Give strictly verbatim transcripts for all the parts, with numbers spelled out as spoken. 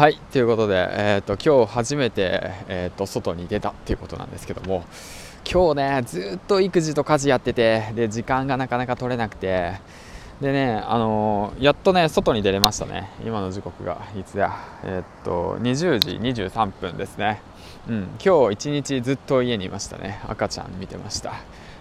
はいということで、えー、と今日初めて、えー、と外に出たっていうことなんですけども、今日ねずっと育児と家事やってて、で時間がなかなか取れなくて、でね、あのー、やっとね外に出れましたね。今の時刻がいつだ、えー、とにじゅうじにじゅうさんぷんですね、うん、今日一日ずっと家にいましたね。赤ちゃん見てました。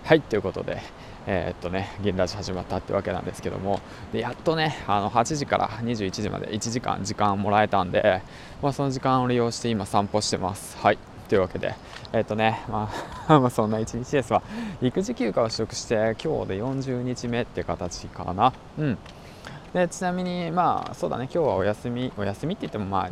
はいということで、えーっとね、銀ラジ始まったってわけなんですけども、でやっとねあのはちじからにじゅういちじまでいちじかん時間もらえたんで、まあ、その時間を利用して今散歩してます。はいというわけで、えーっとねまあ、まあそんな一日ですわ。育児休暇を取得して今日でよんじゅうにちめって形かな。うんでちなみにまあそうだね、今日はお休みお休みって言ってもまあ、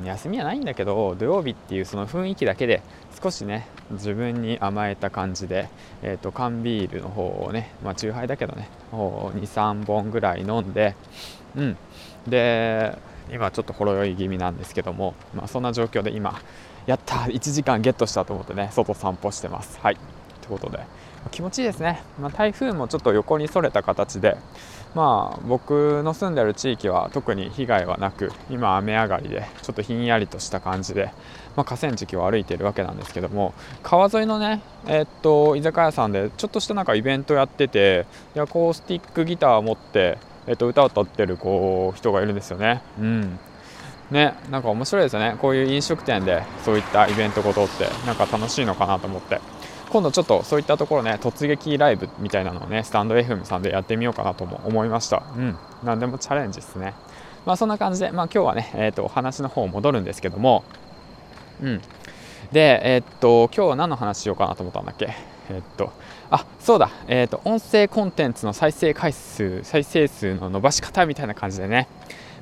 うん、休みはないんだけど、土曜日っていうその雰囲気だけで少しね自分に甘えた感じで、えーと缶ビールの方をね、まあ酎ハイだけどね にさんぼんぐらい飲んで、うんで今ちょっとほろ酔い気味なんですけども、まあそんな状況で今やったいちじかんゲットしたと思ってね外散歩してます。はいということで気持ちいいですね。まあ、台風もちょっと横にそれた形で、まあ、僕の住んでる地域は特に被害はなく、今雨上がりでちょっとひんやりとした感じで、まあ、河川敷を歩いているわけなんですけども、川沿いのね、えー、っと居酒屋さんでちょっとしたなんかイベントやってて、でアコースティックギターを持って、えー、っと歌を歌ってるこう人がいるんですよね。うんね、なんか面白いですよね。こういう飲食店でそういったイベントごとってなんか楽しいのかなと思って、今度ちょっとそういったところね突撃ライブみたいなのをねスタンド エフエム さんでやってみようかなとも思いました。うん、何でもチャレンジですね。まあそんな感じで、まあ今日はねえっとお話の方戻るんですけども、うんでえっと今日は何の話しようかなと思ったんだっけ。えっとあそうだえっと音声コンテンツの再生回数再生数の伸ばし方みたいな感じでね。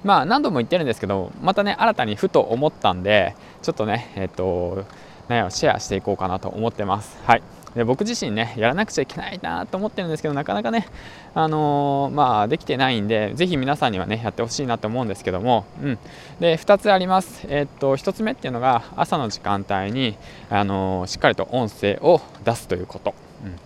まあ何度も言ってるんですけど、またね新たにふと思ったんでちょっとねえっと。ね、シェアしていこうかなと思ってます。はい、で僕自身ねやらなくちゃいけないなと思ってるんですけど、なかなかね、あのーまあ、できてないんで、ぜひ皆さんにはねやってほしいなと思うんですけども、うん、でふたつあります。えー、っとひとつめっていうのが朝の時間帯に、あのー、しっかりと音声を出すということ、うん、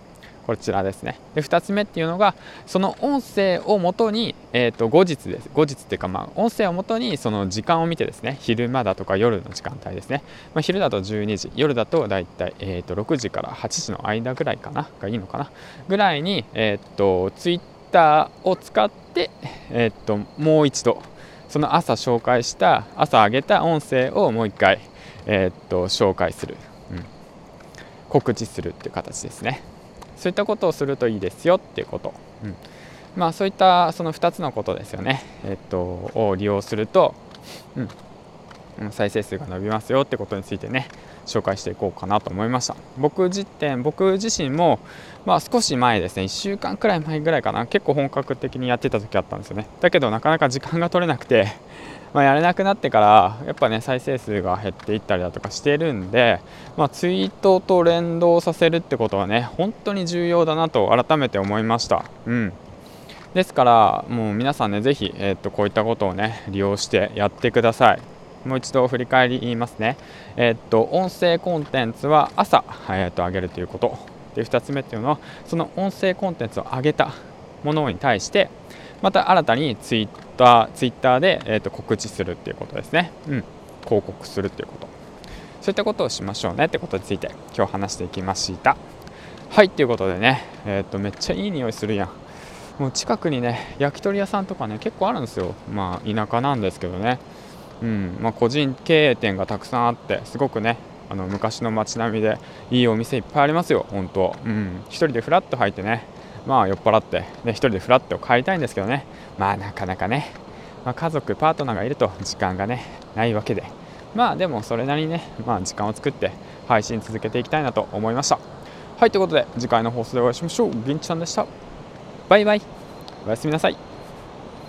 こちらですね。でふたつめっていうのがその音声をもとに、えー、っと後日です後日っていうか、まあ、音声をもとにその時間を見てですね、昼間だとか夜の時間帯ですね、まあ、昼だとじゅうにじ、夜だとだいたい、えー、っとろくじからはちじの間ぐらいかながいいのかなぐらいに、えー、っとツイッターを使って、えー、っともう一度その朝紹介した朝上げた音声をもう一回、えー、っと紹介する、うん、告知するっていう形ですね。そういったことをするといいですよっていうこと、うんまあ、そういったそのふたつのことですよね、えっと、を利用すると、うん、再生数が伸びますよってことについてね紹介していこうかなと思いました。僕自点僕自身も、まあ、少し前ですねいっしゅうかんくらい前ぐらいかな、結構本格的にやってた時あったんですよね。だけどなかなか時間が取れなくて、まあ、やれなくなってからやっぱね再生数が減っていったりだとかしてるんで、まあ、ツイートと連動させるってことはね本当に重要だなと改めて思いました。うんですからもう皆さんねぜひ、えー、っとこういったことをね利用してやってください。もう一度振り返り言いますね。えー、っと音声コンテンツは朝、えー、っと上げるということで、ふたつめっていうのはその音声コンテンツを上げたものに対してまた新たにツイッター、ツイッターで、えー、っと告知するっていうことですね、うん、広告するっていうこと、そういったことをしましょうねってことについて今日話していきました。はいということでね、えー、っとめっちゃいい匂いするやん。もう近くにね焼き鳥屋さんとかね結構あるんですよ。まあ田舎なんですけどね、うんまあ、個人経営店がたくさんあって、すごくねあの昔の街並みでいいお店いっぱいありますよ本当、うん、一人でフラッと入ってね、まあ酔っ払って、ね、一人でフラッと帰りたいんですけどね、まあなかなかね、まあ、家族パートナーがいると時間がねないわけで、まあでもそれなりにね、まあ、時間を作って配信続けていきたいなと思いました。はいということで次回の放送でお会いしましょう。銀ちゃんでした。バイバイ。おやすみなさい。